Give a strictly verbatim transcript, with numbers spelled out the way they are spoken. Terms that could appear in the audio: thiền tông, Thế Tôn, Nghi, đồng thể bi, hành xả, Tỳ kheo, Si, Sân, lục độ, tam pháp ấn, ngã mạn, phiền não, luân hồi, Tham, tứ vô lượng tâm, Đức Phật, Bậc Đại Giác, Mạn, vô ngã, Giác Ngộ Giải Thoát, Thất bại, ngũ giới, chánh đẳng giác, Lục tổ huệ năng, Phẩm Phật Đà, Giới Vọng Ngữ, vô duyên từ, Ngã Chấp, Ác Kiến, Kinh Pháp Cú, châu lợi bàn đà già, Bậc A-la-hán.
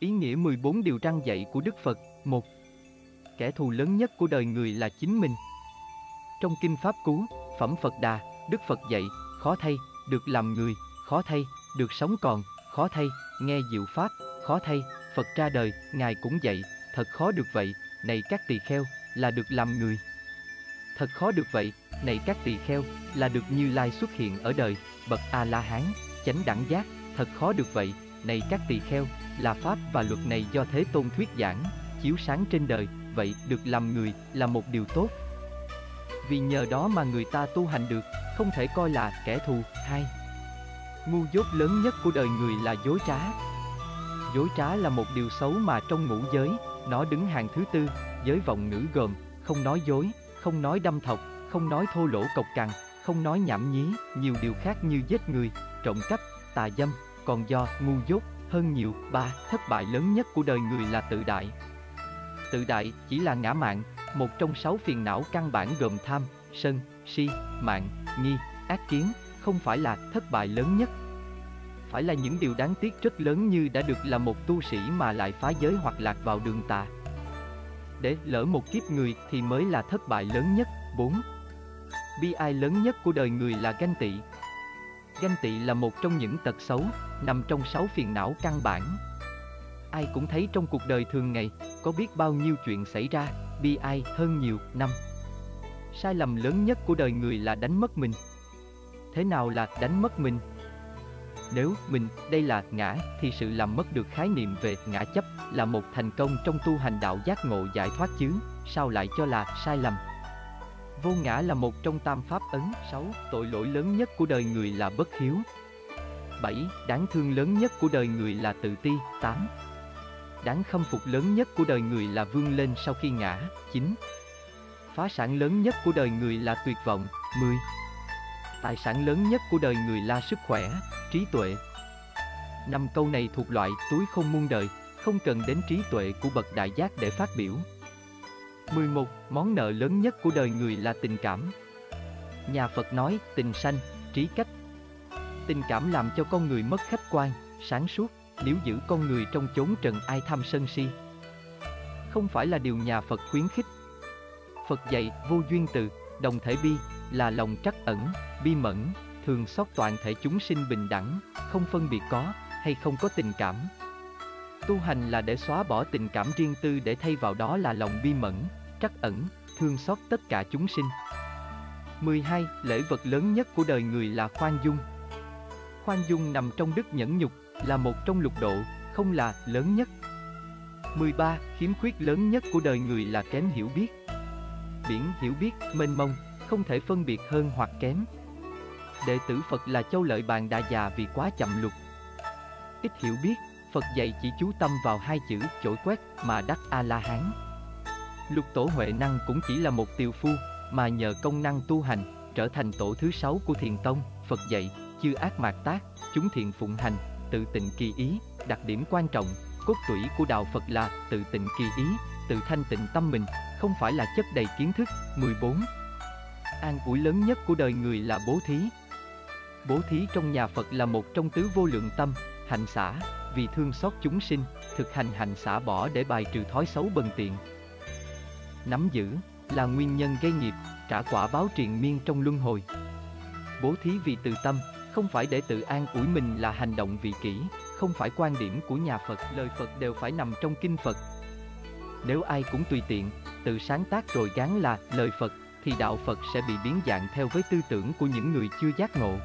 Ý nghĩa mười bốn điều răn dạy của Đức Phật. Một. Kẻ thù lớn nhất của đời người là chính mình. Trong Kinh Pháp Cú, Phẩm Phật Đà, Đức Phật dạy, khó thay, được làm người, khó thay, được sống còn, khó thay, nghe diệu pháp, khó thay, Phật ra đời, Ngài cũng dạy, thật khó được vậy, này các tỳ kheo, là được làm người. Thật khó được vậy, này các tỳ kheo, là được Như Lai xuất hiện ở đời, Bậc A-la-hán, chánh đẳng giác, thật khó được vậy, này các tỳ kheo, là pháp và luật này do Thế Tôn thuyết giảng, chiếu sáng trên đời, vậy được làm người là một điều tốt. Vì nhờ đó mà người ta tu hành được, không thể coi là kẻ thù. Hai. Ngu dốt lớn nhất của đời người là dối trá. Dối trá là một điều xấu mà trong ngũ giới, nó đứng hàng thứ tư, giới vọng ngữ gồm, không nói dối, không nói đâm thọc, không nói thô lỗ cộc cằn, không nói nhảm nhí, nhiều điều khác như giết người, trộm cắp, tà dâm, còn do ngu dốt hơn nhiều. Ba. Thất bại lớn nhất của đời người là tự đại. Tự đại chỉ là ngã mạn, một trong sáu phiền não căn bản gồm tham, sân, si, mạn, nghi, ác kiến, không phải là thất bại lớn nhất. Phải là những điều đáng tiếc rất lớn như đã được là một tu sĩ mà lại phá giới hoặc lạc vào đường tà. Để lỡ một kiếp người thì mới là thất bại lớn nhất. Bốn. Bi ai lớn nhất của đời người là ganh tị. Ganh tị là một trong những tật xấu, nằm trong sáu phiền não căn bản. Ai cũng thấy trong cuộc đời thường ngày, có biết bao nhiêu chuyện xảy ra, bi ai hơn nhiều. Năm. Sai lầm lớn nhất của đời người là đánh mất mình. Thế nào là đánh mất mình? Nếu mình, đây là ngã, thì sự làm mất được khái niệm về ngã chấp là một thành công trong tu hành đạo giác ngộ giải thoát chứ, sao lại cho là sai lầm? Vô ngã là một trong tam pháp ấn. Sáu. Tội lỗi lớn nhất của đời người là bất hiếu. Bảy. Đáng thương lớn nhất của đời người là tự ti. Tám. Đáng khâm phục lớn nhất của đời người là vươn lên sau khi ngã. Chín. Phá sản lớn nhất của đời người là tuyệt vọng. Mười. Tài sản lớn nhất của đời người là sức khỏe, trí tuệ. Năm câu này thuộc loại túi không muôn đời, không cần đến trí tuệ của bậc đại giác để phát biểu. Mười một. Món nợ lớn nhất của đời người là tình cảm. Nhà Phật nói tình sanh, trí cách. Tình cảm làm cho con người mất khách quan, sáng suốt, níu giữ con người trong chốn trần ai tham sân si. Không phải là điều nhà Phật khuyến khích. Phật dạy vô duyên từ, đồng thể bi, là lòng trắc ẩn, bi mẫn, thường xót toàn thể chúng sinh bình đẳng, không phân biệt có hay không có tình cảm. Tu hành là để xóa bỏ tình cảm riêng tư để thay vào đó là lòng bi mẫn, trắc ẩn, thương xót tất cả chúng sinh. mười hai. Lễ vật lớn nhất của đời người là khoan dung. Khoan dung nằm trong đức nhẫn nhục, là một trong lục độ, không là lớn nhất. mười ba. Khiếm khuyết lớn nhất của đời người là kém hiểu biết. Biển hiểu biết mênh mông, không thể phân biệt hơn hoặc kém. Đệ tử Phật là châu lợi bàn đà già vì quá chậm lục, ít hiểu biết. Phật dạy chỉ chú tâm vào hai chữ chổi quét mà đắc A-la-hán. Lục tổ huệ năng cũng chỉ là một tiều phu mà nhờ công năng tu hành trở thành tổ thứ sáu của thiền tông. Phật dạy chư ác mạt tác, chúng thiện phụng hành, tự tịnh kỳ ý. Đặc điểm quan trọng, cốt tủy của đạo Phật là tự tịnh kỳ ý, tự thanh tịnh tâm mình, không phải là chất đầy kiến thức. mười bốn. An ủi lớn nhất của đời người là bố thí. Bố thí trong nhà Phật là một trong tứ vô lượng tâm, hành xả, vì thương xót chúng sinh, thực hành hành xả bỏ để bài trừ thói xấu bần tiện. Nắm giữ là nguyên nhân gây nghiệp, trả quả báo triền miên trong luân hồi. Bố thí vì từ tâm, không phải để tự an ủi mình là hành động vị kỷ, không phải quan điểm của nhà Phật. Lời Phật đều phải nằm trong kinh Phật. Nếu ai cũng tùy tiện, tự sáng tác rồi gán là lời Phật, thì đạo Phật sẽ bị biến dạng theo với tư tưởng của những người chưa giác ngộ.